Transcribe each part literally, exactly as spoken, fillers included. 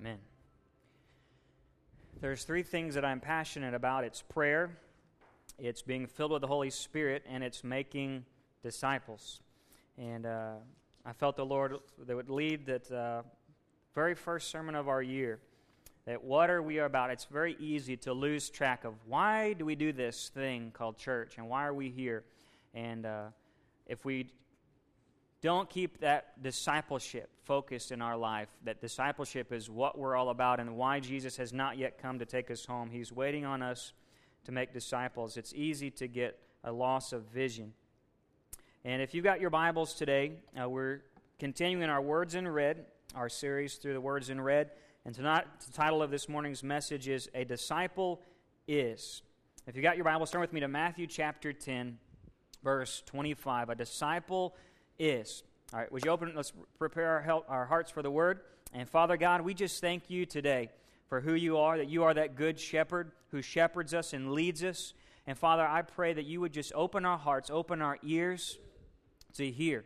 Amen. There's three things that I'm passionate about. It's prayer, it's being filled with the Holy Spirit, and it's making disciples. And uh, I felt the Lord that would lead that uh, very first sermon of our year, that what are we about? It's very easy to lose track of why do we do this thing called church, and why are we here? And uh, if we don't keep that discipleship focused in our life, that discipleship is what we're all about and why Jesus has not yet come to take us home. He's waiting on us to make disciples. It's easy to get a loss of vision. And if you've got your Bibles today, uh, we're continuing our Words in Red, our series through the Words in Red. And tonight, the title of this morning's message is A Disciple Is. If you've got your Bibles, turn with me to Matthew chapter ten, verse twenty-five. A disciple is. All right, would you open it? Let's prepare our, help, our hearts for the word. And Father God, we just thank you today for who you are, that you are that good shepherd who shepherds us and leads us. And Father, I pray that you would just open our hearts, open our ears to hear,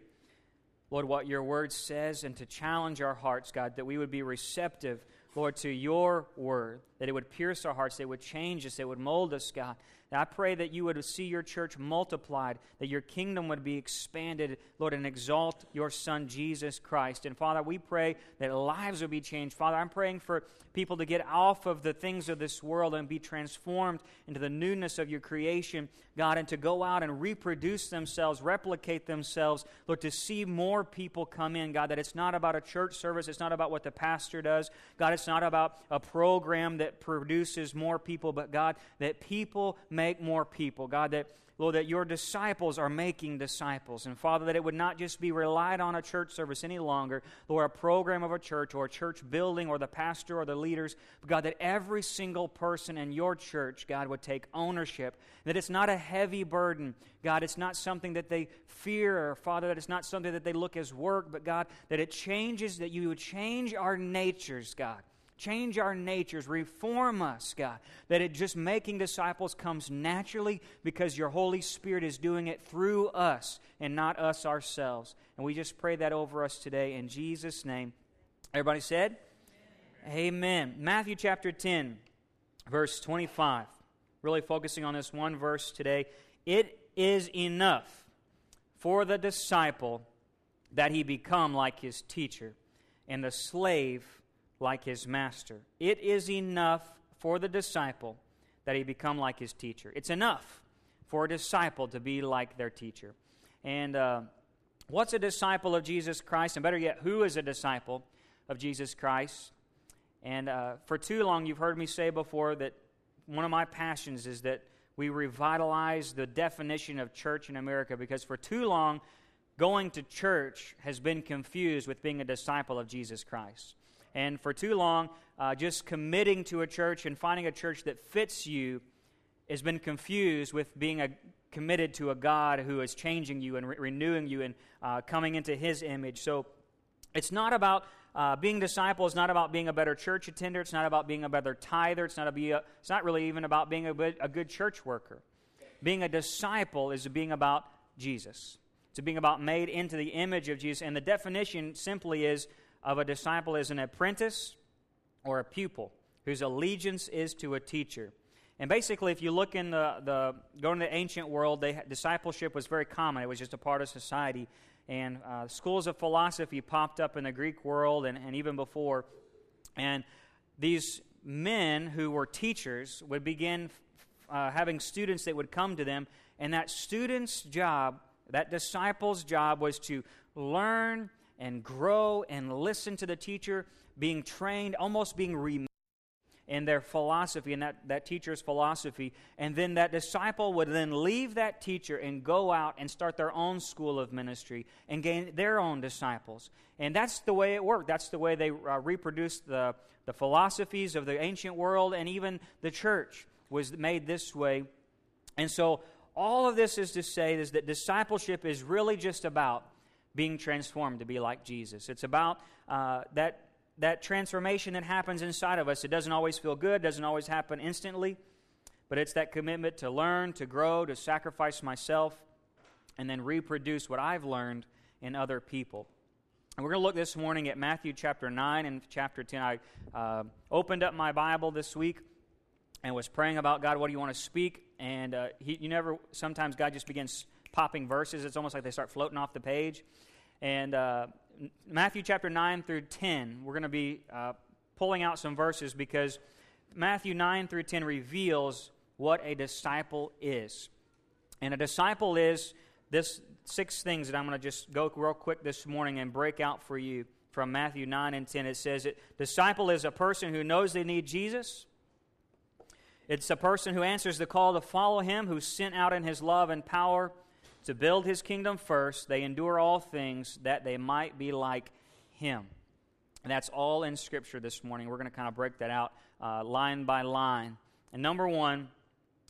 Lord, what your word says, and to challenge our hearts, God, that we would be receptive, Lord, to your word, that it would pierce our hearts, that it would change us, that it would mold us, God. And I pray that you would see your church multiplied, that your kingdom would be expanded, Lord, and exalt your Son, Jesus Christ. And Father, we pray that lives will be changed. Father, I'm praying for people to get off of the things of this world and be transformed into the newness of your creation, God, and to go out and reproduce themselves, replicate themselves, Lord, to see more people come in, God, that it's not about a church service, it's not about what the pastor does, God, it's not about a program that produces more people, but God, that people make more people. God, that Lord, that your disciples are making disciples. And Father, that it would not just be relied on a church service any longer, or a program of a church, or a church building, or the pastor, or the leaders, but God, that every single person in your church, God, would take ownership, that it's not a heavy burden, God, it's not something that they fear, or Father, that it's not something that they look as work, but God, that it changes, that you would change our natures, God. Change our natures, reform us, God, that it just making disciples comes naturally because your Holy Spirit is doing it through us and not us ourselves. And we just pray that over us today in Jesus' name. Everybody said? Amen. Amen. Matthew chapter ten, verse twenty-five. Really focusing on this one verse today. It is enough for the disciple that he become like his teacher, and the slave like his master. It is enough for the disciple that he become like his teacher. It's enough for a disciple to be like their teacher. And uh, what's a disciple of Jesus Christ? And better yet, who is a disciple of Jesus Christ? And uh, for too long, you've heard me say before that one of my passions is that we revitalize the definition of church in America, because for too long, going to church has been confused with being a disciple of Jesus Christ. And for too long, uh, just committing to a church and finding a church that fits you has been confused with being a, committed to a God who is changing you and re- renewing you and uh, coming into His image. So it's not about uh, being disciple. It's not about being a better church attender. It's not about being a better tither. It's not, a be a, it's not really even about being a good, a good church worker. Being a disciple is being about Jesus. It's being about made into the image of Jesus. And the definition simply is, of a disciple is an apprentice or a pupil whose allegiance is to a teacher. And basically, if you look in the, the going to the ancient world, they, discipleship was very common. It was just a part of society. And uh, schools of philosophy popped up in the Greek world and, and even before. And these men who were teachers would begin uh, having students that would come to them. And that student's job, that disciple's job, was to learn and grow and listen to the teacher, being trained, almost being remade in their philosophy, and that, that teacher's philosophy. And then that disciple would then leave that teacher and go out and start their own school of ministry and gain their own disciples. And that's the way it worked. That's the way they uh, reproduced the, the philosophies of the ancient world, and even the church was made this way. And so all of this is to say is that discipleship is really just about being transformed to be like Jesus. It's about uh, that that transformation that happens inside of us. It doesn't always feel good, doesn't always happen instantly, but it's that commitment to learn, to grow, to sacrifice myself, and then reproduce what I've learned in other people. And we're going to look this morning at Matthew chapter nine and chapter ten. I uh, opened up my Bible this week and was praying about, God, what do you want to speak? And uh, he, you never, sometimes God just begins popping verses. It's almost like they start floating off the page. And uh, Matthew chapter nine through ten, we're going to be uh, pulling out some verses because Matthew nine through ten reveals what a disciple is. And a disciple is this six things that I'm going to just go real quick this morning and break out for you from Matthew nine and ten. It says that disciple is a person who knows they need Jesus. It's a person who answers the call to follow him, who's sent out in his love and power to build his kingdom first. They endure all things that they might be like him. And that's all in Scripture this morning. We're going to kind of break that out uh, line by line. And number one,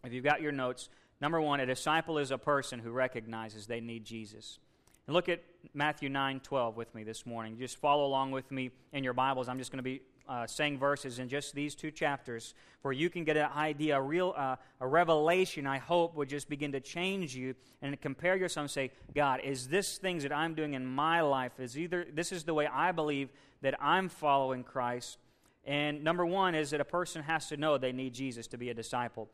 if you've got your notes, number one, a disciple is a person who recognizes they need Jesus. And look at Matthew nine twelve with me this morning. Just follow along with me in your Bibles. I'm just going to be uh, saying verses in just these two chapters where you can get an idea, a real uh, a revelation, I hope, would just begin to change you and compare yourself and say, God, is this things that I'm doing in my life? Is either this is the way I believe that I'm following Christ? And number one is that a person has to know they need Jesus to be a disciple.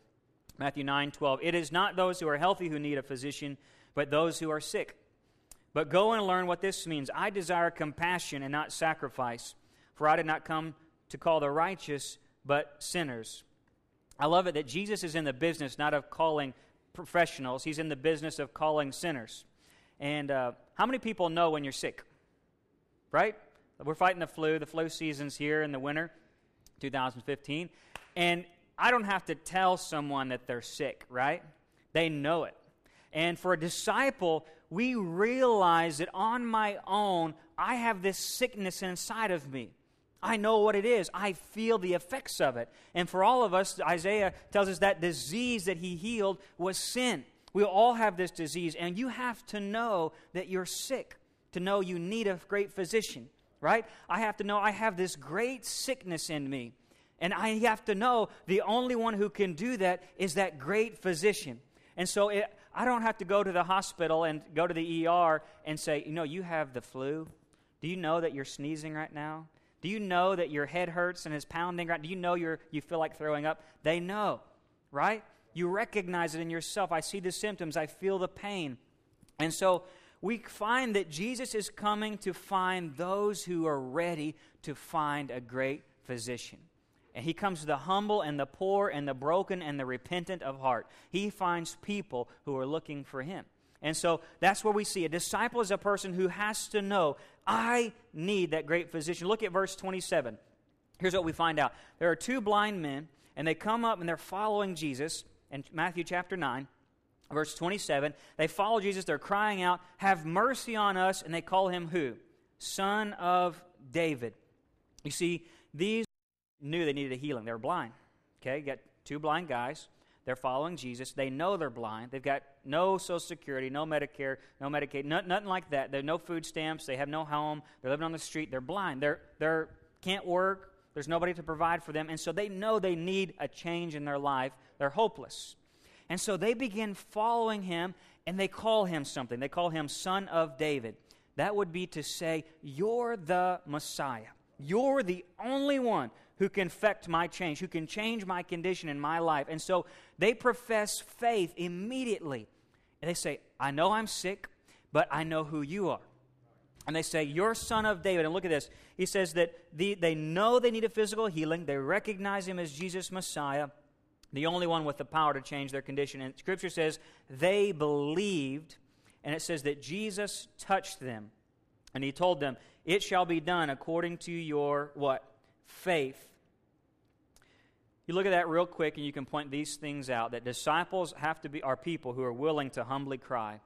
Matthew nine twelve, it is not those who are healthy who need a physician, but those who are sick. But go and learn what this means. I desire compassion and not sacrifice, for I did not come to call the righteous, but sinners. I love it that Jesus is in the business not of calling professionals. He's in the business of calling sinners. And uh, how many people know when you're sick? Right? We're fighting the flu. The flu season's here in the winter, two thousand fifteen. And I don't have to tell someone that they're sick, right? They know it. And for a disciple, we realize that on my own, I have this sickness inside of me. I know what it is. I feel the effects of it. And for all of us, Isaiah tells us that disease that he healed was sin. We all have this disease, and you have to know that you're sick, to know you need a great physician, right? I have to know I have this great sickness in me. And I have to know the only one who can do that is that great physician. And so it, I don't have to go to the hospital and go to the E R and say, you know, you have the flu. Do you know that you're sneezing right now? Do you know that your head hurts and is pounding right? Do you know you're you feel like throwing up? They know, right? You recognize it in yourself. I see the symptoms. I feel the pain. And so we find that Jesus is coming to find those who are ready to find a great physician. And he comes to the humble and the poor and the broken and the repentant of heart. He finds people who are looking for him. And so that's where we see a disciple is a person who has to know, I need that great physician. Look at verse twenty-seven. Here's what we find out. There are two blind men, and they come up and they're following Jesus in Matthew chapter nine, verse twenty-seven. They follow Jesus. They're crying out, have mercy on us. And they call him who? Son of David. You see, these knew they needed a healing. They were blind. Okay, you got two blind guys. They're following Jesus. They know they're blind. They've got no Social Security, no Medicare, no Medicaid, no, nothing like that. They have no food stamps. They have no home. They're living on the street. They're blind. They're they're can't work. There's nobody to provide for them. And so they know they need a change in their life. They're hopeless. And so they begin following him, and they call him something. They call him Son of David. That would be to say, you're the Messiah. You're the only one who can effect my change, who can change my condition in my life. And so they profess faith immediately. And they say, I know I'm sick, but I know who you are. And they say, you're Son of David. And look at this. He says that the, they know they need a physical healing. They recognize him as Jesus Messiah, the only one with the power to change their condition. And Scripture says they believed, and it says that Jesus touched them. And he told them, it shall be done according to your what? Faith. You look at that real quick and you can point these things out, that disciples have to be are people who are willing to humbly cry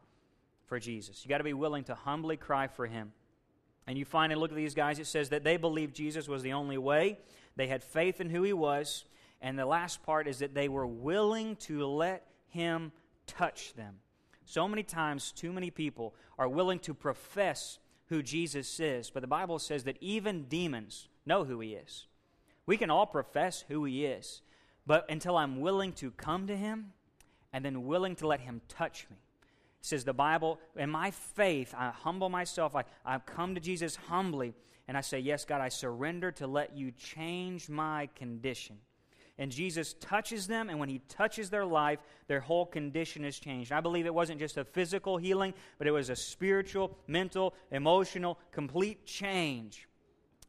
for Jesus. You got to be willing to humbly cry for him. And you find and look at these guys, it says that they believed Jesus was the only way. They had faith in who he was. And the last part is that they were willing to let him touch them. So many times, too many people are willing to profess who Jesus is, but the Bible says that even demons know who he is. We can all profess who he is, but until I'm willing to come to him and then willing to let him touch me. says the Bible, in my faith, I humble myself. I, I've come to Jesus humbly, and I say, yes, God, I surrender to let you change my condition. And Jesus touches them, and when he touches their life, their whole condition is changed. I believe it wasn't just a physical healing, but it was a spiritual, mental, emotional, complete change.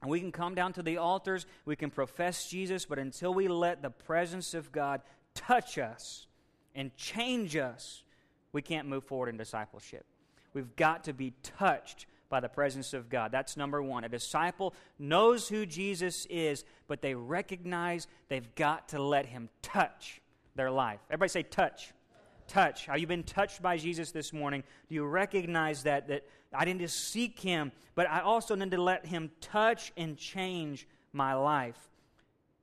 And we can come down to the altars, we can profess Jesus, but until we let the presence of God touch us and change us, we can't move forward in discipleship. We've got to be touched by the presence of God. That's number one. A disciple knows who Jesus is, but they recognize they've got to let him touch their life. Everybody say touch. Touch. Have you been touched by Jesus this morning? Do you recognize that, that I didn't just seek him, but I also need to let him touch and change my life?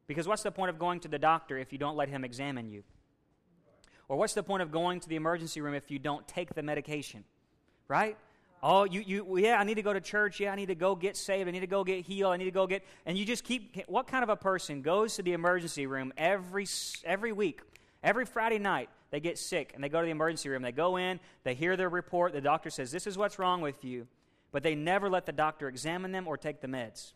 Because what's the point of going to the doctor if you don't let him examine you? Or what's the point of going to the emergency room if you don't take the medication? Right? Oh, you, you, yeah, I need to go to church. Yeah, I need to go get saved. I need to go get healed. I need to go get, and you just keep, what kind of a person goes to the emergency room every every week, every Friday night? They get sick, and they go to the emergency room. They go in, they hear their report. The doctor says, this is what's wrong with you. But they never let the doctor examine them or take the meds.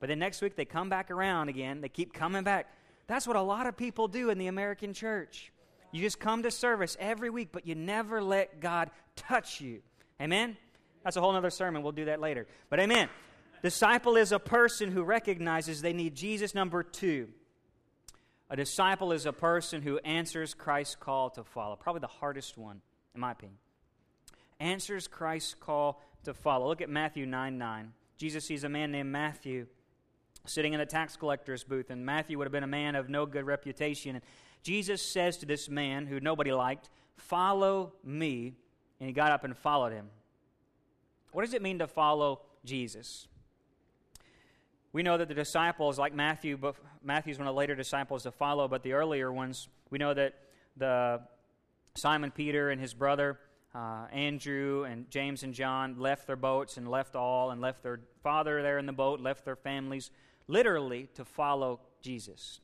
But then next week, they come back around again. They keep coming back. That's what a lot of people do in the American church. You just come to service every week, but you never let God touch you. Amen? That's a whole other sermon. We'll do that later. But amen. Disciple is a person who recognizes they need Jesus. Number two, a disciple is a person who answers Christ's call to follow. Probably the hardest one, in my opinion. Answers Christ's call to follow. Look at Matthew nine nine. Jesus sees a man named Matthew sitting in a tax collector's booth, and Matthew would have been a man of no good reputation. And Jesus says to this man, who nobody liked, "Follow me," and he got up and followed him. What does it mean to follow Jesus? We know that the disciples, like Matthew, but Matthew's one of the later disciples to follow, but the earlier ones, we know that the Simon Peter and his brother, uh, Andrew and James and John, left their boats and left all and left their father there in the boat, left their families, literally to follow Jesus.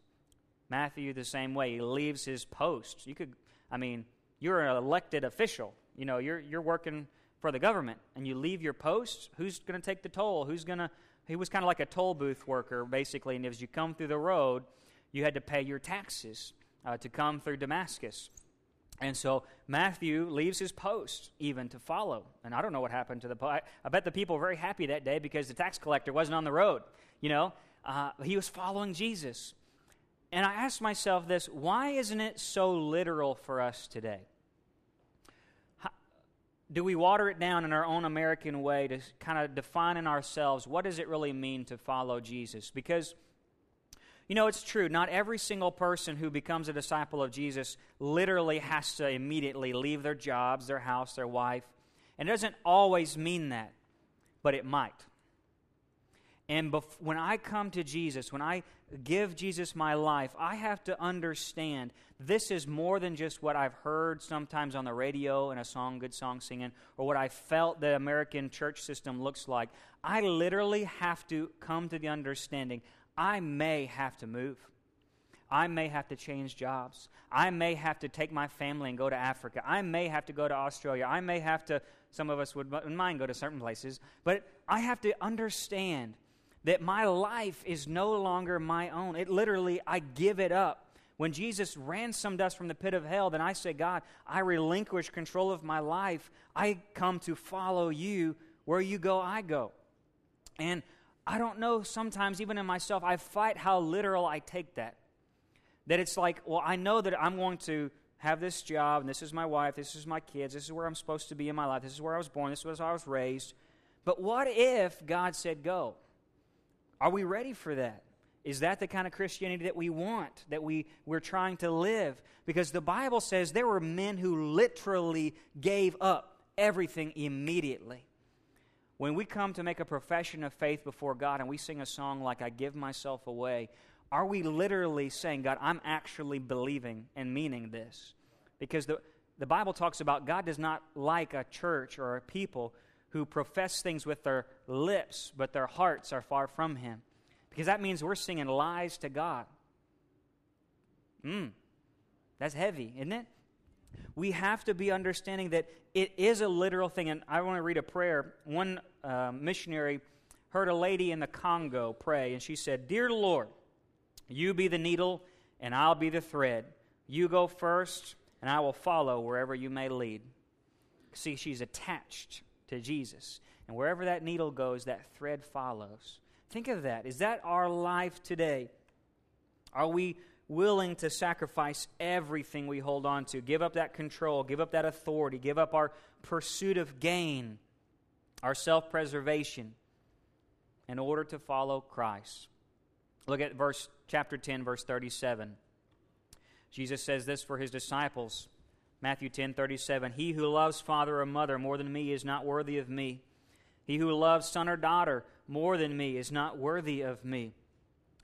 Matthew, the same way, he leaves his post. You could, I mean, you're an elected official. You know, you're you're working for the government, and you leave your post. Who's going to take the toll? Who's going to? He was kind of like a toll booth worker, basically. And as you come through the road, you had to pay your taxes uh, to come through Damascus. And so Matthew leaves his post even to follow. And I don't know what happened to the post. I, I bet the people were very happy that day because the tax collector wasn't on the road. You know, uh, he was following Jesus. And I asked myself this, why isn't it so literal for us today? How, do we water it down in our own American way to kind of define in ourselves what does it really mean to follow Jesus? Because, you know, it's true. Not every single person who becomes a disciple of Jesus literally has to immediately leave their jobs, their house, their wife. And it doesn't always mean that, but it might. And bef- when I come to Jesus, when I give Jesus my life, I have to understand this is more than just what I've heard sometimes on the radio and a song, good song singing, or what I felt the American church system looks like. I literally have to come to the understanding I may have to move. I may have to change jobs. I may have to take my family and go to Africa. I may have to go to Australia. I may have to, some of us would mind go to certain places, but I have to understand that my life is no longer my own. It literally, I give it up. When Jesus ransomed us from the pit of hell, then I say, God, I relinquish control of my life. I come to follow you. Where you go, I go. And I don't know, sometimes even in myself, I fight how literal I take that. That it's like, well, I know that I'm going to have this job, and this is my wife, this is my kids, this is where I'm supposed to be in my life, this is where I was born, this is where I was raised. But what if God said, go? Are we ready for that? Is that the kind of Christianity that we want, that we, we're trying to live? Because the Bible says there were men who literally gave up everything immediately. When we come to make a profession of faith before God and we sing a song like, I give myself away, are we literally saying, God, I'm actually believing and meaning this? Because the, the Bible talks about God does not like a church or a people who profess things with their lips, but their hearts are far from him. Because that means we're singing lies to God. Mm, that's heavy, isn't it? We have to be understanding that it is a literal thing. And I want to read a prayer. One uh, missionary heard a lady in the Congo pray, and she said, "Dear Lord, you be the needle, and I'll be the thread. You go first, and I will follow wherever you may lead." See, she's attached to Jesus. And wherever that needle goes, that thread follows. Think of that. Is that our life today? Are we willing to sacrifice everything we hold on to? Give up that control, give up that authority, give up our pursuit of gain, our self-preservation, in order to follow Christ. Look at verse chapter ten, verse thirty-seven. Jesus says this for his disciples. Matthew ten, thirty-seven, "He who loves father or mother more than me is not worthy of me. He who loves son or daughter more than me is not worthy of me.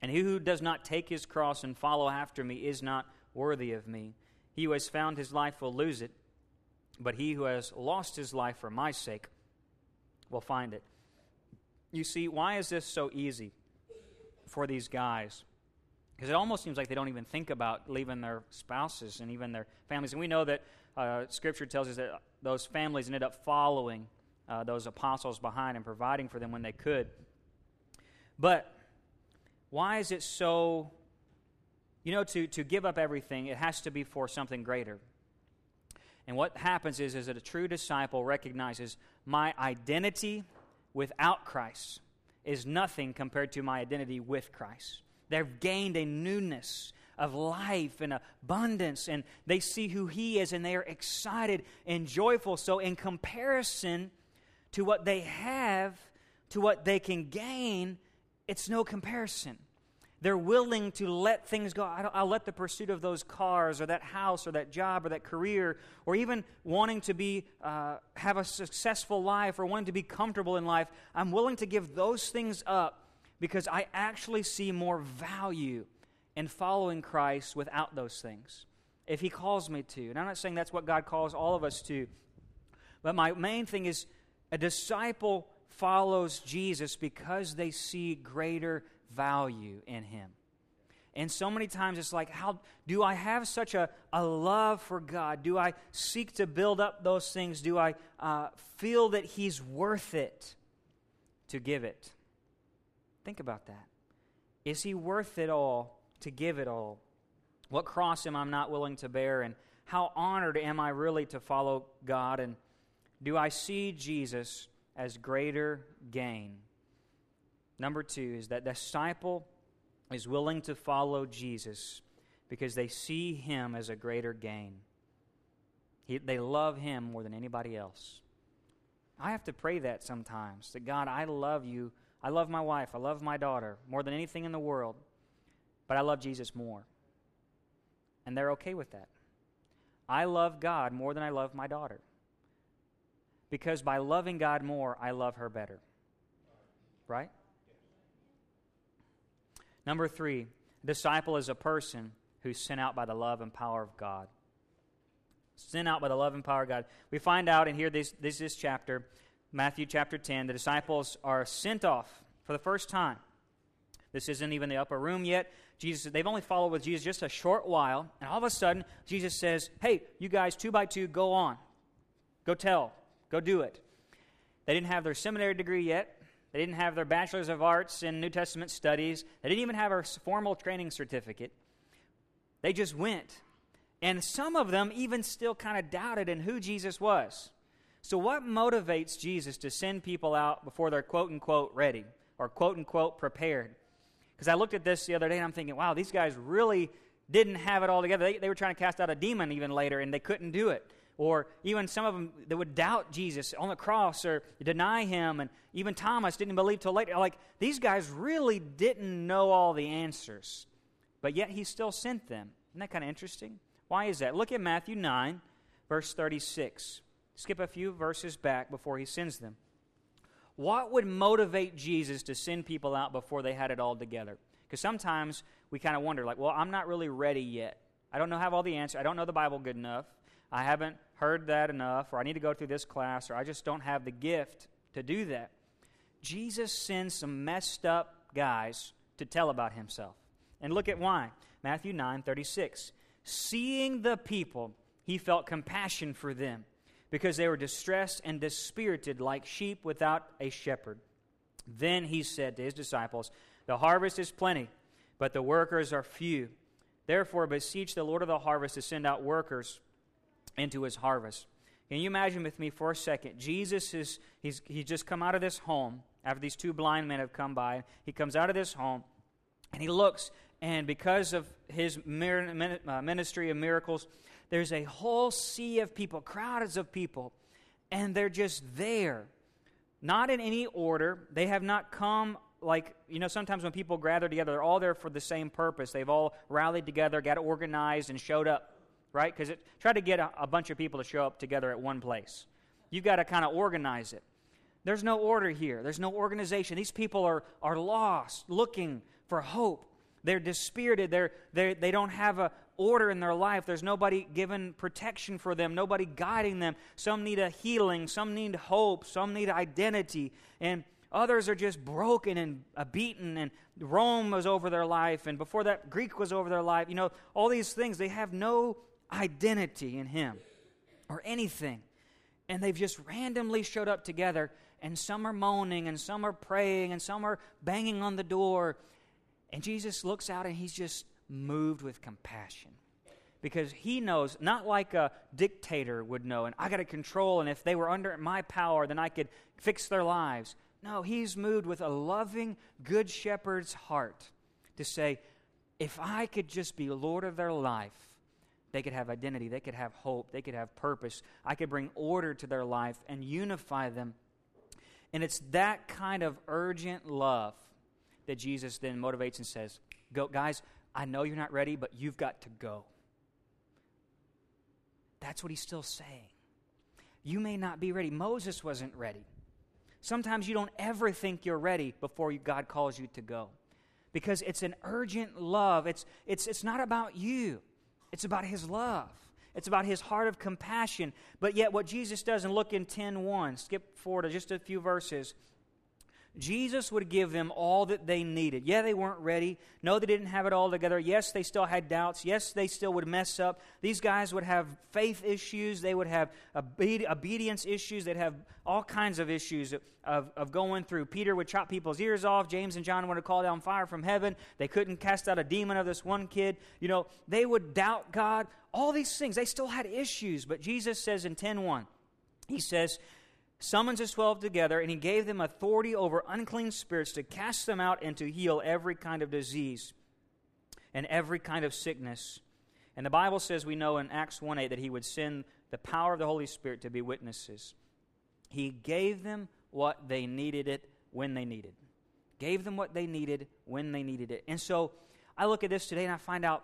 And he who does not take his cross and follow after me is not worthy of me. He who has found his life will lose it, but he who has lost his life for my sake will find it." You see, why is this so easy for these guys? Because it almost seems like they don't even think about leaving their spouses and even their families. And we know that uh, Scripture tells us that those families ended up following uh, those apostles behind and providing for them when they could. But why is it so, you know, to, to give up everything, it has to be for something greater. And what happens is, is that a true disciple recognizes my identity without Christ is nothing compared to my identity with Christ. They've gained a newness of life and abundance, and they see who He is, and they are excited and joyful. So in comparison to what they have, to what they can gain, it's no comparison. They're willing to let things go. I don't, I'll let the pursuit of those cars or that house or that job or that career or even wanting to be uh, have a successful life or wanting to be comfortable in life, I'm willing to give those things up because I actually see more value in following Christ without those things, if He calls me to. And I'm not saying that's what God calls all of us to. But my main thing is a disciple follows Jesus because they see greater value in Him. And so many times it's like, how do I have such a, a love for God? Do I seek to build up those things? Do I uh, feel that He's worth it to give it? Think about that. Is He worth it all to give it all? What cross am I not willing to bear? And how honored am I really to follow God? And do I see Jesus as greater gain? Number two is that the disciple is willing to follow Jesus because they see Him as a greater gain. He, they love Him more than anybody else. I have to pray that sometimes, that God, I love you. I love my wife. I love my daughter more than anything in the world, but I love Jesus more. And they're okay with that. I love God more than I love my daughter, because by loving God more, I love her better. Right? Number three, disciple is a person who's sent out by the love and power of God. Sent out by the love and power of God. We find out, and here this this, this chapter, Matthew chapter ten, the disciples are sent off for the first time. This isn't even the upper room yet. Jesus, they've only followed with Jesus just a short while, and all of a sudden, Jesus says, "Hey, you guys, two by two, go on. Go tell. Go do it." They didn't have their seminary degree yet. They didn't have their bachelor's of arts in New Testament studies. They didn't even have a formal training certificate. They just went. And some of them even still kind of doubted in who Jesus was. So what motivates Jesus to send people out before they're quote-unquote ready or quote-unquote prepared? Because I looked at this the other day and I'm thinking, wow, these guys really didn't have it all together. They, they were trying to cast out a demon even later and they couldn't do it. Or even some of them that would doubt Jesus on the cross or deny Him. And even Thomas didn't believe till later. Like, these guys really didn't know all the answers. But yet He still sent them. Isn't that kind of interesting? Why is that? Look at Matthew nine, verse thirty-six. Skip a few verses back before He sends them. What would motivate Jesus to send people out before they had it all together? Because sometimes we kind of wonder, like, well, I'm not really ready yet. I don't know have all the answers. I don't know the Bible good enough. I haven't heard that enough, or I need to go through this class, or I just don't have the gift to do that. Jesus sends some messed up guys to tell about Himself. And look at why. Matthew nine, thirty-six. Seeing the people, He felt compassion for them because they were distressed and dispirited like sheep without a shepherd. Then he said to his disciples, "The harvest is plenty, but the workers are few. Therefore beseech the Lord of the harvest to send out workers into his harvest." Can you imagine with me for a second? Jesus is, he's, he's just come out of this home after these two blind men have come by. He comes out of this home and he looks, and because of his ministry of miracles, there's a whole sea of people, crowds of people, and they're just there. Not in any order. They have not come like, you know, sometimes when people gather together, they're all there for the same purpose. They've all rallied together, got organized, and showed up, right? Because try to get a, a bunch of people to show up together at one place. You've got to kind of organize it. There's no order here. There's no organization. These people are, are lost, looking for hope. They're dispirited. They're, they're, they don't have a order in their life. There's nobody giving protection for them, nobody guiding them. Some need a healing. Some need hope. Some need identity. And others are just broken and beaten, and Rome was over their life, and before that, Greek was over their life. You know, all these things, they have no identity in him or anything. And they've just randomly showed up together, and some are moaning, and some are praying, and some are banging on the door. And Jesus looks out, and he's just moved with compassion. Because he knows, not like a dictator would know, and I got to control, and if they were under my power, then I could fix their lives. No, he's moved with a loving, good shepherd's heart to say, if I could just be Lord of their life, they could have identity, they could have hope, they could have purpose. I could bring order to their life and unify them. And it's that kind of urgent love that Jesus then motivates and says, "Go, guys, I know you're not ready, but you've got to go." That's what he's still saying. You may not be ready. Moses wasn't ready. Sometimes you don't ever think you're ready before you, God calls you to go, because it's an urgent love. It's, it's, it's not about you. It's about his love. It's about his heart of compassion. But yet what Jesus does, and look in ten one, skip forward to just a few verses, Jesus would give them all that they needed. Yeah, they weren't ready. No, they didn't have it all together. Yes, they still had doubts. Yes, they still would mess up. These guys would have faith issues. They would have obe- obedience issues. They'd have all kinds of issues of, of, of going through. Peter would chop people's ears off. James and John would have called down fire from heaven. They couldn't cast out a demon of this one kid. You know, they would doubt God. All these things. They still had issues. But Jesus says in ten one, he says, summons his twelve together, and he gave them authority over unclean spirits to cast them out and to heal every kind of disease and every kind of sickness. And the Bible says, we know in Acts one eight, that he would send the power of the Holy Spirit to be witnesses. He gave them what they needed it when they needed. Gave them what they needed when they needed it. And so I look at this today and I find out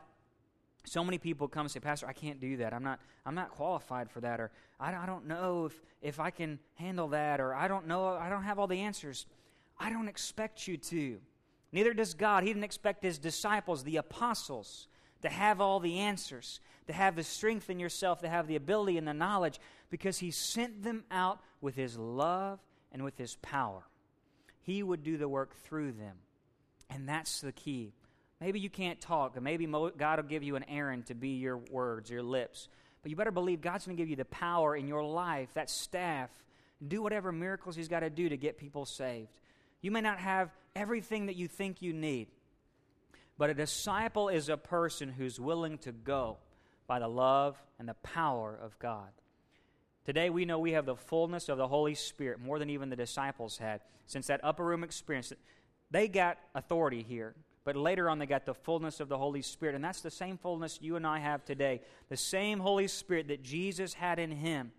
so many people come and say, "Pastor, I can't do that. I'm not I'm not qualified for that, or I, I don't know if, if I can handle that, or I don't know, I don't have all the answers." I don't expect you to. Neither does God. He didn't expect his disciples, the apostles, to have all the answers, to have the strength in yourself, to have the ability and the knowledge, because he sent them out with his love and with his power. He would do the work through them, and that's the key. Maybe you can't talk, and maybe God will give you an errand to be your words, your lips. But you better believe God's going to give you the power in your life, that staff. Do whatever miracles he's got to do to get people saved. You may not have everything that you think you need, but a disciple is a person who's willing to go by the love and the power of God. Today we know we have the fullness of the Holy Spirit, more than even the disciples had. Since that upper room experience, they got authority here. But later on, they got the fullness of the Holy Spirit. And that's the same fullness you and I have today. The same Holy Spirit that Jesus had in him,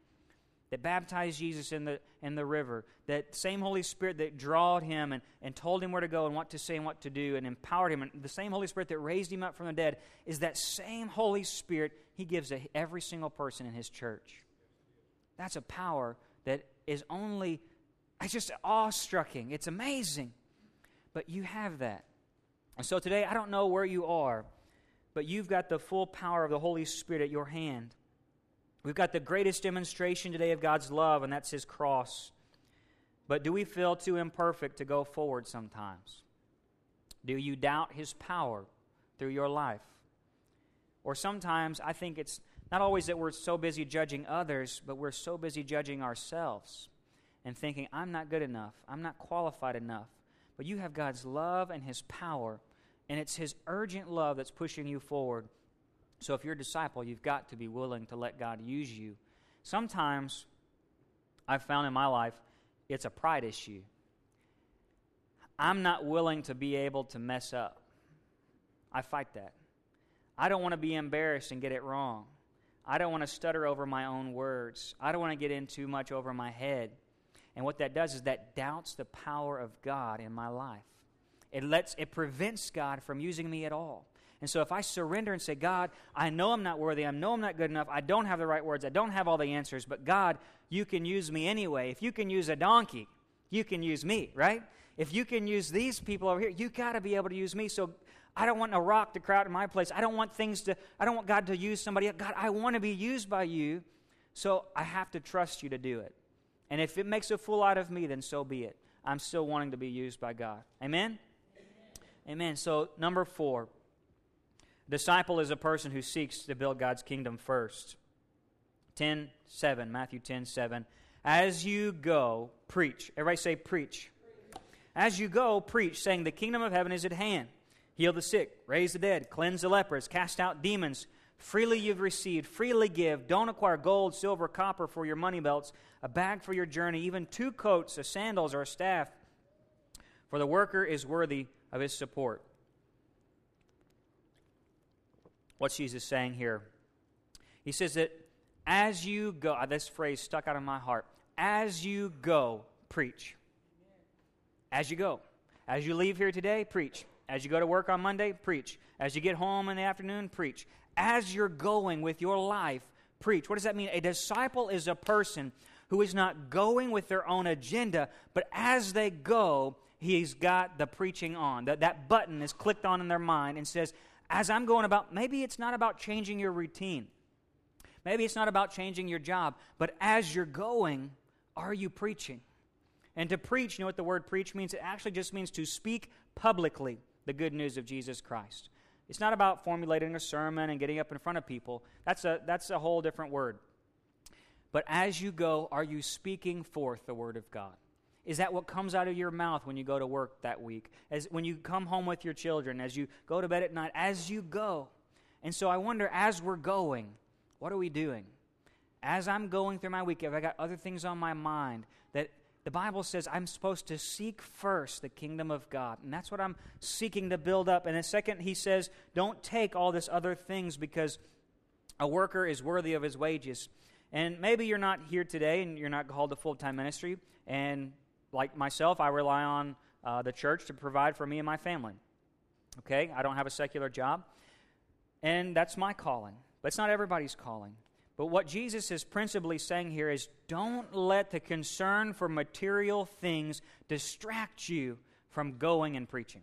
that baptized Jesus in the in the river. That same Holy Spirit that drawed him and, and told him where to go and what to say and what to do and empowered him. And the same Holy Spirit that raised him up from the dead is that same Holy Spirit he gives to every single person in his church. That's a power that is only, it's just awe-strucking. It's amazing. But you have that. And so today, I don't know where you are, but you've got the full power of the Holy Spirit at your hand. We've got the greatest demonstration today of God's love, and that's his cross. But do we feel too imperfect to go forward sometimes? Do you doubt his power through your life? Or sometimes I think it's Not always that we're so busy judging others, but we're so busy judging ourselves and thinking, I'm not good enough, I'm not qualified enough. But you have God's love and His power, and it's His urgent love that's pushing you forward. So if you're a disciple, you've got to be willing to let God use you. Sometimes, I've found in my life, it's a pride issue. I'm not willing to be able to mess up. I fight that. I don't want to be embarrassed and get it wrong. I don't want to stutter over my own words. I don't want to get in too much over my head. And what that does is that doubts the power of God in my life. It lets, it prevents God from using me at all. And so if I surrender and say, God, I know I'm not worthy, I know I'm not good enough, I don't have the right words, I don't have all the answers, but God, you can use me anyway. If you can use a donkey, you can use me, right? If you can use these people over here, you got to be able to use me. So I don't want a rock to crowd in my place. I don't want things to, I don't want God to use somebody else. God, I want to be used by you, so I have to trust you to do it. And if it makes a fool out of me, then so be it. I'm still wanting to be used by God. Amen? Amen. Amen. So number four, disciple is a person who seeks to build God's kingdom first. ten seven, Matthew ten seven. As you go, preach. Everybody say preach. Preach. As you go, preach, saying the kingdom of heaven is at hand. Heal the sick, raise the dead, cleanse the lepers, cast out demons. Freely you've received, freely give. Don't acquire gold, silver, copper for your money belts, a bag for your journey, even two coats, a sandals, or a staff. For the worker is worthy of his support. What's Jesus saying here? He says that as you go, this phrase stuck out in my heart, as you go, preach. As you go. As you leave here today, preach. As you go to work on Monday, preach. As you get home in the afternoon, preach. As you're going with your life, preach. What does that mean? A disciple is a person who is not going with their own agenda, but as they go, he's got the preaching on. That, that button is clicked on in their mind and says, as I'm going about, maybe it's not about changing your routine. Maybe it's not about changing your job, but as you're going, are you preaching? And to preach, you know what the word preach means? It actually just means to speak publicly the good news of Jesus Christ. It's not about formulating a sermon and getting up in front of people. That's a that's a whole different word. But as you go, are you speaking forth the word of God? Is that what comes out of your mouth when you go to work that week? As when you come home with your children, as you go to bed at night, as you go. And so I wonder, as we're going, what are we doing? As I'm going through my week, have I got other things on my mind that the Bible says I'm supposed to seek first the kingdom of God, and that's what I'm seeking to build up. And a second, he says, don't take all this other things because a worker is worthy of his wages. And maybe you're not here today and you're not called to full-time ministry, and like myself, I rely on uh, the church to provide for me and my family. Okay? I don't have a secular job, and that's my calling. But it's not everybody's calling. But what Jesus is principally saying here is don't let the concern for material things distract you from going and preaching.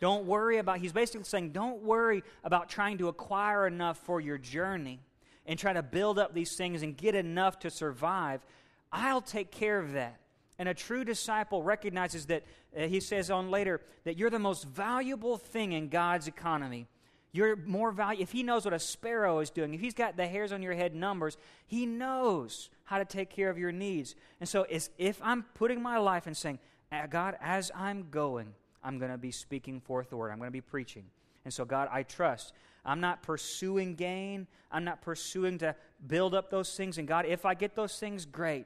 Don't worry about, he's basically saying, don't worry about trying to acquire enough for your journey and try to build up these things and get enough to survive. I'll take care of that. And a true disciple recognizes that, uh, he says on later, that you're the most valuable thing in God's economy. You're more valuable. If he knows what a sparrow is doing, if he's got the hairs on your head numbers, he knows how to take care of your needs. And so it's, if I'm putting my life and saying, God, as I'm going, I'm going to be speaking forth the word. I'm going to be preaching. And so, God, I trust. I'm not pursuing gain. I'm not pursuing to build up those things. And, God, if I get those things, great.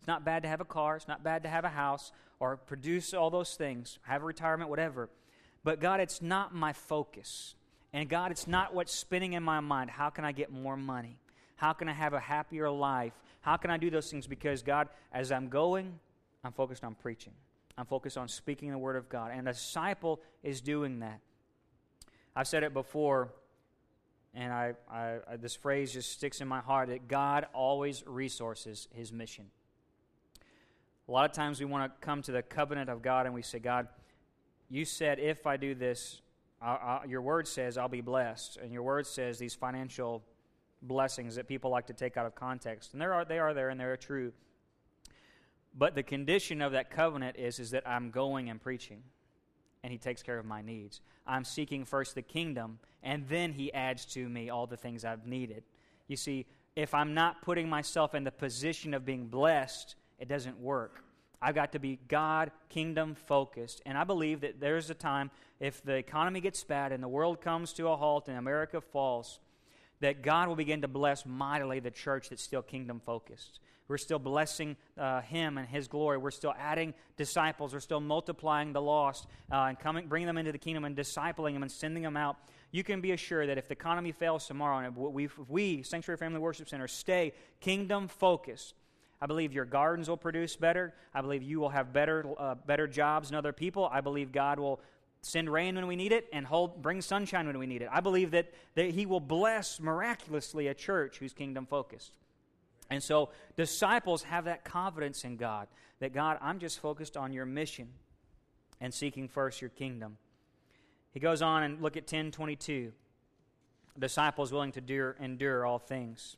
It's not bad to have a car. It's not bad to have a house or produce all those things, have a retirement, whatever. But, God, it's not my focus. And God, it's not what's spinning in my mind. How can I get more money? How can I have a happier life? How can I do those things? Because God, as I'm going, I'm focused on preaching. I'm focused on speaking the word of God. And a disciple is doing that. I've said it before, and I, I, I this phrase just sticks in my heart, that God always resources his mission. A lot of times we want to come to the covenant of God and we say, God, you said if I do this, Uh, uh, your word says I'll be blessed, and your word says these financial blessings that people like to take out of context, and there are they are there and they are true. But the condition of that covenant is is that I'm going and preaching, and he takes care of my needs. I'm seeking first the kingdom, and then he adds to me all the things I've needed. You see, if I'm not putting myself in the position of being blessed, it doesn't work. I've got to be God, kingdom focused. And I believe that there's a time, if the economy gets bad and the world comes to a halt and America falls, that God will begin to bless mightily the church that's still kingdom focused. We're still blessing uh, Him and His glory. We're still adding disciples. We're still multiplying the lost uh, and coming, bringing them into the kingdom and discipling them and sending them out. You can be assured that if the economy fails tomorrow and if we, Sanctuary Family Worship Center, stay kingdom focused, I believe your gardens will produce better. I believe you will have better uh, better jobs than other people. I believe God will send rain when we need it and hold, bring sunshine when we need it. I believe that, that He will bless miraculously a church who's kingdom focused. And so disciples have that confidence in God, that God, I'm just focused on your mission and seeking first your kingdom. He goes on and look at ten twenty-two. Disciples willing to endure, endure all things.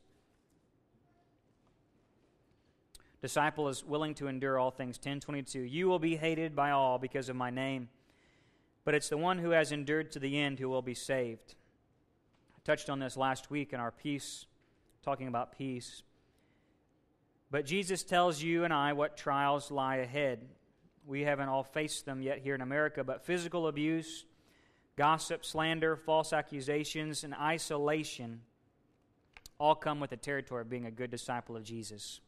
Disciple is willing to endure all things. ten twenty-two, you will be hated by all because of my name, but it's the one who has endured to the end who will be saved. I touched on this last week in our peace, talking about peace. But Jesus tells you and I what trials lie ahead. We haven't all faced them yet here in America, but physical abuse, gossip, slander, false accusations, and isolation all come with the territory of being a good disciple of Jesus.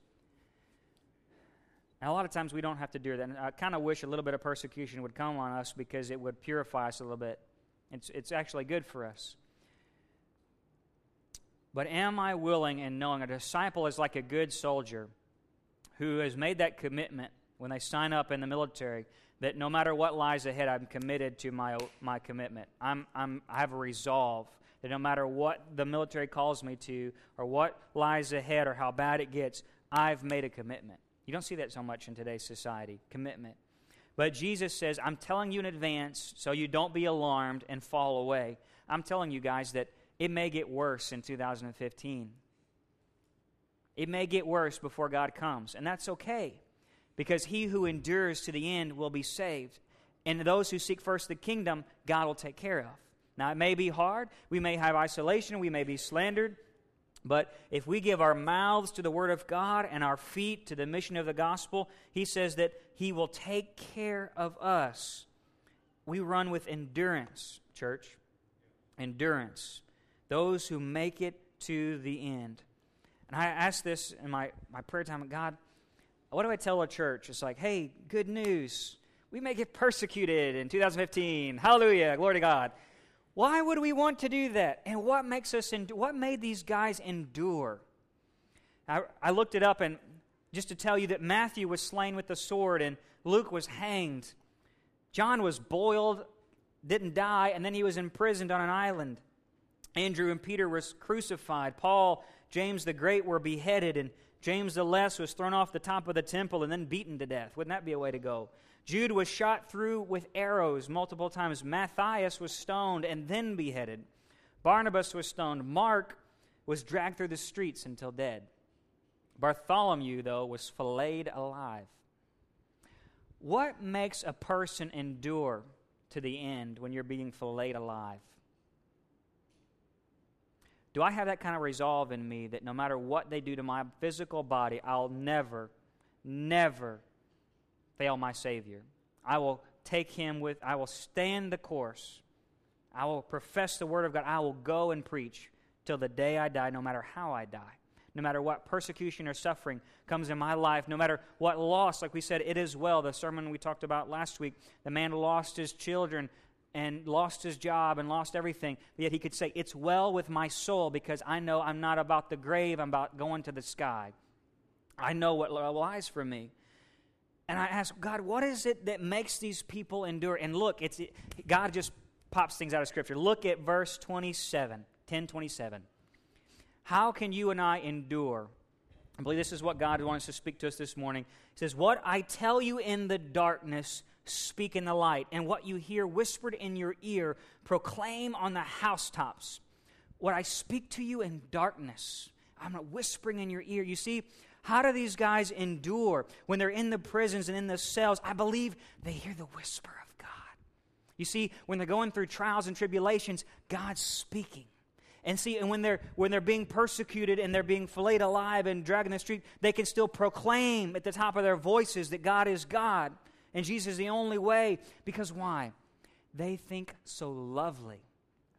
And a lot of times we don't have to do that. And I kind of wish a little bit of persecution would come on us because it would purify us a little bit. It's, it's actually good for us. But am I willing and knowing? A disciple is like a good soldier who has made that commitment when they sign up in the military that no matter what lies ahead, I'm committed to my my commitment. I'm I'm I have a resolve that no matter what the military calls me to or what lies ahead or how bad it gets, I've made a commitment. You don't see that so much in today's society, commitment. But Jesus says, I'm telling you in advance so you don't be alarmed and fall away. I'm telling you guys that it may get worse in two thousand fifteen. It may get worse before God comes, and that's okay because he who endures to the end will be saved. And those who seek first the kingdom, God will take care of. Now, it may be hard. We may have isolation. We may be slandered. But if we give our mouths to the Word of God and our feet to the mission of the gospel, he says that he will take care of us. We run with endurance, church. Endurance. Those who make it to the end. And I asked this in my, my prayer time, God, what do I tell a church? It's like, hey, good news. We may get persecuted in two thousand fifteen. Hallelujah. Glory to God. Why would we want to do that? And what makes us end- what made these guys endure? I, I looked it up, and just to tell you that Matthew was slain with the sword, and Luke was hanged. John was boiled, didn't die, and then he was imprisoned on an island. Andrew and Peter were crucified. Paul, James the Great were beheaded, and James the Less was thrown off the top of the temple and then beaten to death. Wouldn't that be a way to go? Jude was shot through with arrows multiple times. Matthias was stoned and then beheaded. Barnabas was stoned. Mark was dragged through the streets until dead. Bartholomew, though, was filleted alive. What makes a person endure to the end when you're being filleted alive? Do I have that kind of resolve in me that no matter what they do to my physical body, I'll never, never fail my Savior. I will take him with, I will stand the course. I will profess the Word of God. I will go and preach till the day I die, no matter how I die. No matter what persecution or suffering comes in my life, no matter what loss, like we said, it is well. The sermon we talked about last week, the man lost his children and lost his job and lost everything, yet he could say, it's well with my soul because I know I'm not about the grave, I'm about going to the sky. I know what lies for me. And I ask, God, what is it that makes these people endure? And look, it's God just pops things out of Scripture. Look at verse twenty-seven, ten twenty-seven. How can you and I endure? I believe this is what God wants to speak to us this morning. He says, what I tell you in the darkness, speak in the light. And what you hear whispered in your ear, proclaim on the housetops. What I speak to you in darkness, I'm not whispering in your ear. You see, how do these guys endure when they're in the prisons and in the cells? I believe they hear the whisper of God. You see, when they're going through trials and tribulations, God's speaking. And see, and when they're when they're being persecuted and they're being filleted alive and dragged in the street, they can still proclaim at the top of their voices that God is God and Jesus is the only way. Because why? They think so lovely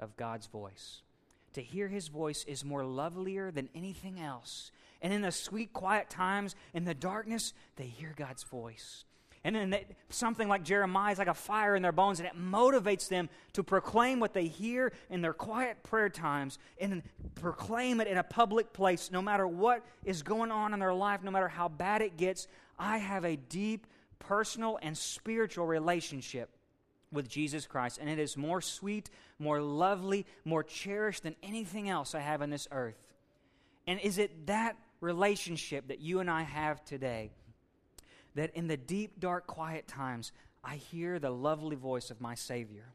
of God's voice. To hear his voice is more lovelier than anything else. And in the sweet, quiet times, in the darkness, they hear God's voice. And then they, something like Jeremiah is like a fire in their bones, and it motivates them to proclaim what they hear in their quiet prayer times and proclaim it in a public place. No matter what is going on in their life, no matter how bad it gets, I have a deep personal and spiritual relationship with Jesus Christ, and it is more sweet, more lovely, more cherished than anything else I have on this earth. And is it that relationship that you and I have today, that in the deep, dark, quiet times, I hear the lovely voice of my Savior,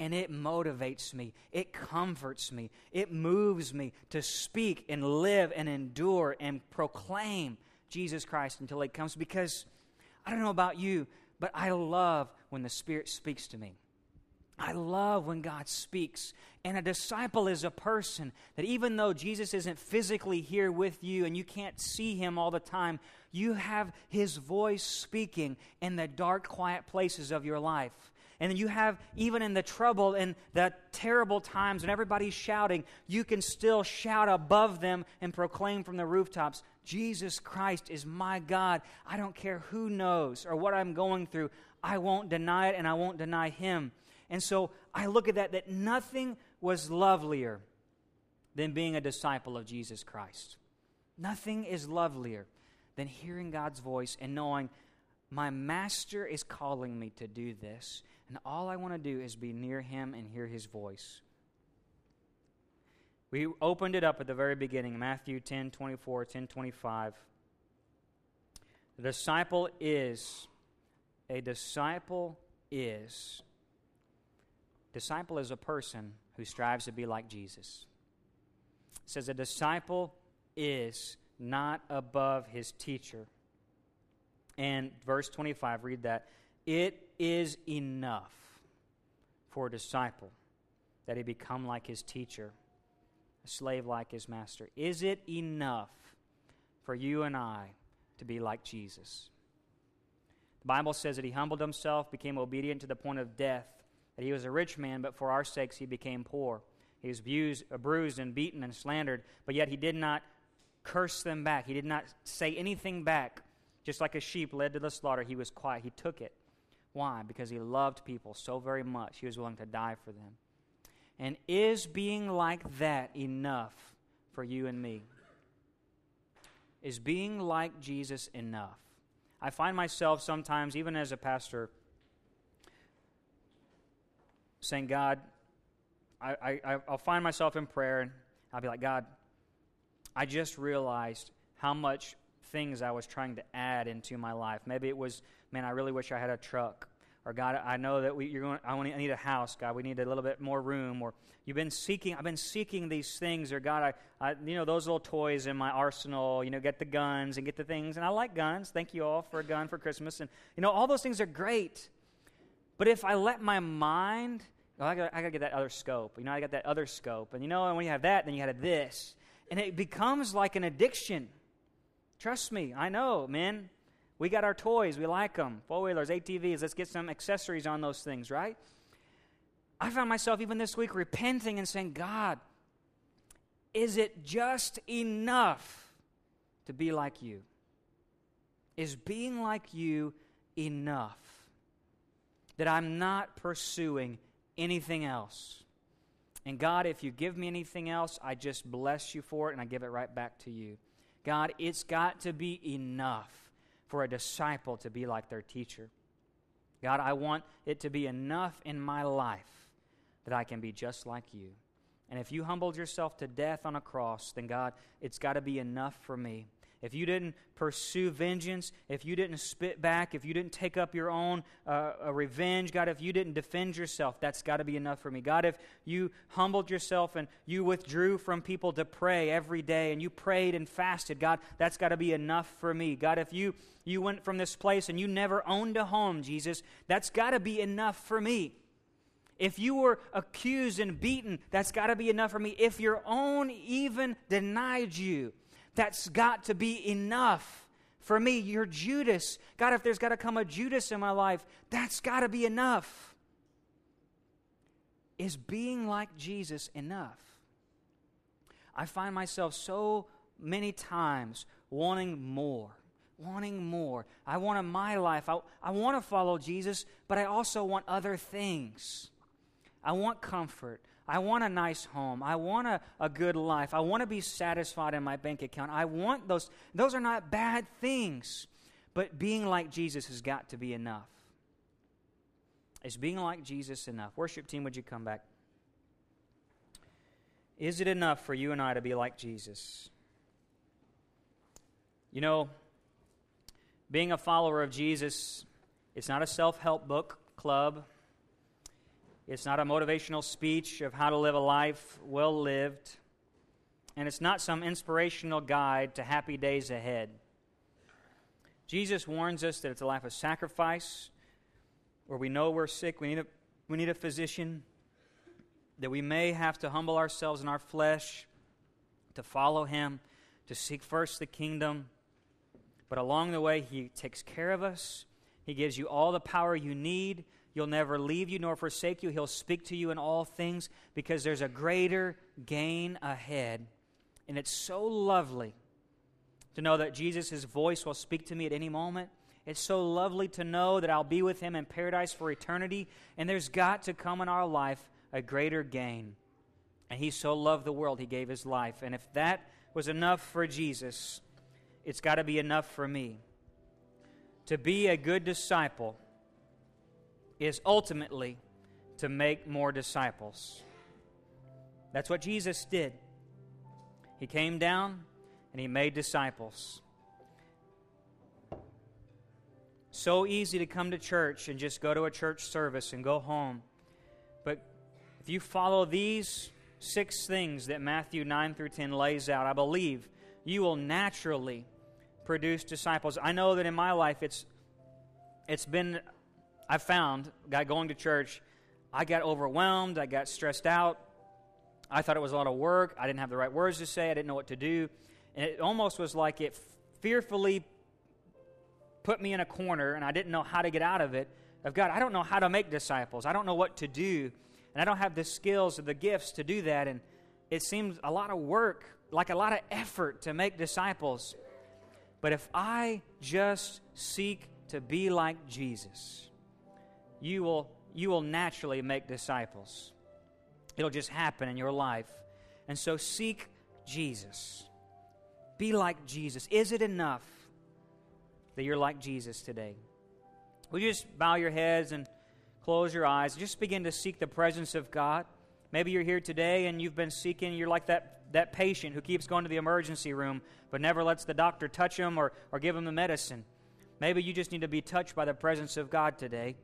and it motivates me, it comforts me, it moves me to speak and live and endure and proclaim Jesus Christ until he comes? Because I don't know about you, but I love when the Spirit speaks to me. I love when God speaks. And a disciple is a person that even though Jesus isn't physically here with you and you can't see him all the time, you have his voice speaking in the dark, quiet places of your life. And you have, even in the trouble and the terrible times when everybody's shouting, you can still shout above them and proclaim from the rooftops, Jesus Christ is my God. I don't care who knows or what I'm going through. I won't deny it, and I won't deny him. And so I look at that, that nothing was lovelier than being a disciple of Jesus Christ. Nothing is lovelier than hearing God's voice and knowing my master is calling me to do this, and all I want to do is be near him and hear his voice. We opened it up at the very beginning, Matthew ten twenty-four, ten twenty-five. The disciple is, a disciple is... Disciple is a person who strives to be like Jesus. It says a disciple is not above his teacher. And verse twenty-five, read that. It is enough for a disciple that he become like his teacher, a slave like his master. Is it enough for you and I to be like Jesus? The Bible says that he humbled himself, became obedient to the point of death, that he was a rich man, but for our sakes he became poor. He was abused, bruised and beaten and slandered, but yet he did not curse them back. He did not say anything back. Just like a sheep led to the slaughter, he was quiet. He took it. Why? Because he loved people so very much. He was willing to die for them. And is being like that enough for you and me? Is being like Jesus enough? I find myself sometimes, even as a pastor, saying, God, I, I, I'll find myself in prayer, and I'll be like, God, I just realized how much things I was trying to add into my life. Maybe it was, man, I really wish I had a truck. Or, God, I know that we, you're going, I want, I need a house, God. We need a little bit more room. Or you've been seeking, I've been seeking these things. Or, God, I, I, you know, those little toys in my arsenal, you know, get the guns and get the things. And I like guns. Thank you all for a gun for Christmas. And, you know, all those things are great. But if I let my mind, oh, I got to get that other scope. You know, I got that other scope. And, you know, and when you have that, then you had this. And it becomes like an addiction. Trust me, I know, man. We got our toys. We like them. Four-wheelers, A T Vs. Let's get some accessories on those things, right? I found myself even this week repenting and saying, God, is it just enough to be like you? Is being like you enough? That I'm not pursuing anything else. And God, if you give me anything else, I just bless you for it and I give it right back to you. God, it's got to be enough for a disciple to be like their teacher. God, I want it to be enough in my life that I can be just like you. And if you humbled yourself to death on a cross, then God, it's got to be enough for me. If you didn't pursue vengeance, if you didn't spit back, if you didn't take up your own uh, revenge, God, if you didn't defend yourself, that's got to be enough for me. God, if you humbled yourself and you withdrew from people to pray every day and you prayed and fasted, God, that's got to be enough for me. God, if you, you went from this place and you never owned a home, Jesus, that's got to be enough for me. If you were accused and beaten, that's got to be enough for me. If your own even denied you, that's got to be enough for me. You're Judas. God, if there's got to come a Judas in my life, that's got to be enough. Is being like Jesus enough? I find myself so many times wanting more, wanting more. I want in my life. I, I want to follow Jesus, but I also want other things. I want comfort. I want a nice home. I want a, a good life. I want to be satisfied in my bank account. I want those. Those are not bad things, but being like Jesus has got to be enough. Is being like Jesus enough? Worship team, would you come back? Is it enough for you and I to be like Jesus? You know, being a follower of Jesus, it's not a self-help book club. It's not a motivational speech of how to live a life well lived. And it's not some inspirational guide to happy days ahead. Jesus warns us that it's a life of sacrifice, where we know we're sick, we need a, we need a physician, that we may have to humble ourselves in our flesh to follow Him, to seek first the kingdom. But along the way, He takes care of us. He gives you all the power you need. He'll never leave you nor forsake you. He'll speak to you in all things because there's a greater gain ahead. And it's so lovely to know that Jesus' voice will speak to me at any moment. It's so lovely to know that I'll be with Him in paradise for eternity. And there's got to come in our life a greater gain. And He so loved the world, He gave His life. And if that was enough for Jesus, it's got to be enough for me. To be a good disciple is ultimately to make more disciples. That's what Jesus did. He came down and He made disciples. So easy to come to church and just go to a church service and go home. But if you follow these six things that Matthew nine through ten lays out, I believe you will naturally produce disciples. I know that in my life it's it's been, I found, by going to church, I got overwhelmed, I got stressed out. I thought it was a lot of work. I didn't have the right words to say. I didn't know what to do. And it almost was like it fearfully put me in a corner, and I didn't know how to get out of it. Of God, I don't know how to make disciples. I don't know what to do, and I don't have the skills or the gifts to do that, and it seems a lot of work, like a lot of effort to make disciples. But if I just seek to be like Jesus, you will, you will naturally make disciples. It'll just happen in your life. And so seek Jesus. Be like Jesus. Is it enough that you're like Jesus today? Would you just bow your heads and close your eyes? Just begin to seek the presence of God. Maybe you're here today and you've been seeking. You're like that, that patient who keeps going to the emergency room but never lets the doctor touch him or, or give him the medicine. Maybe you just need to be touched by the presence of God today.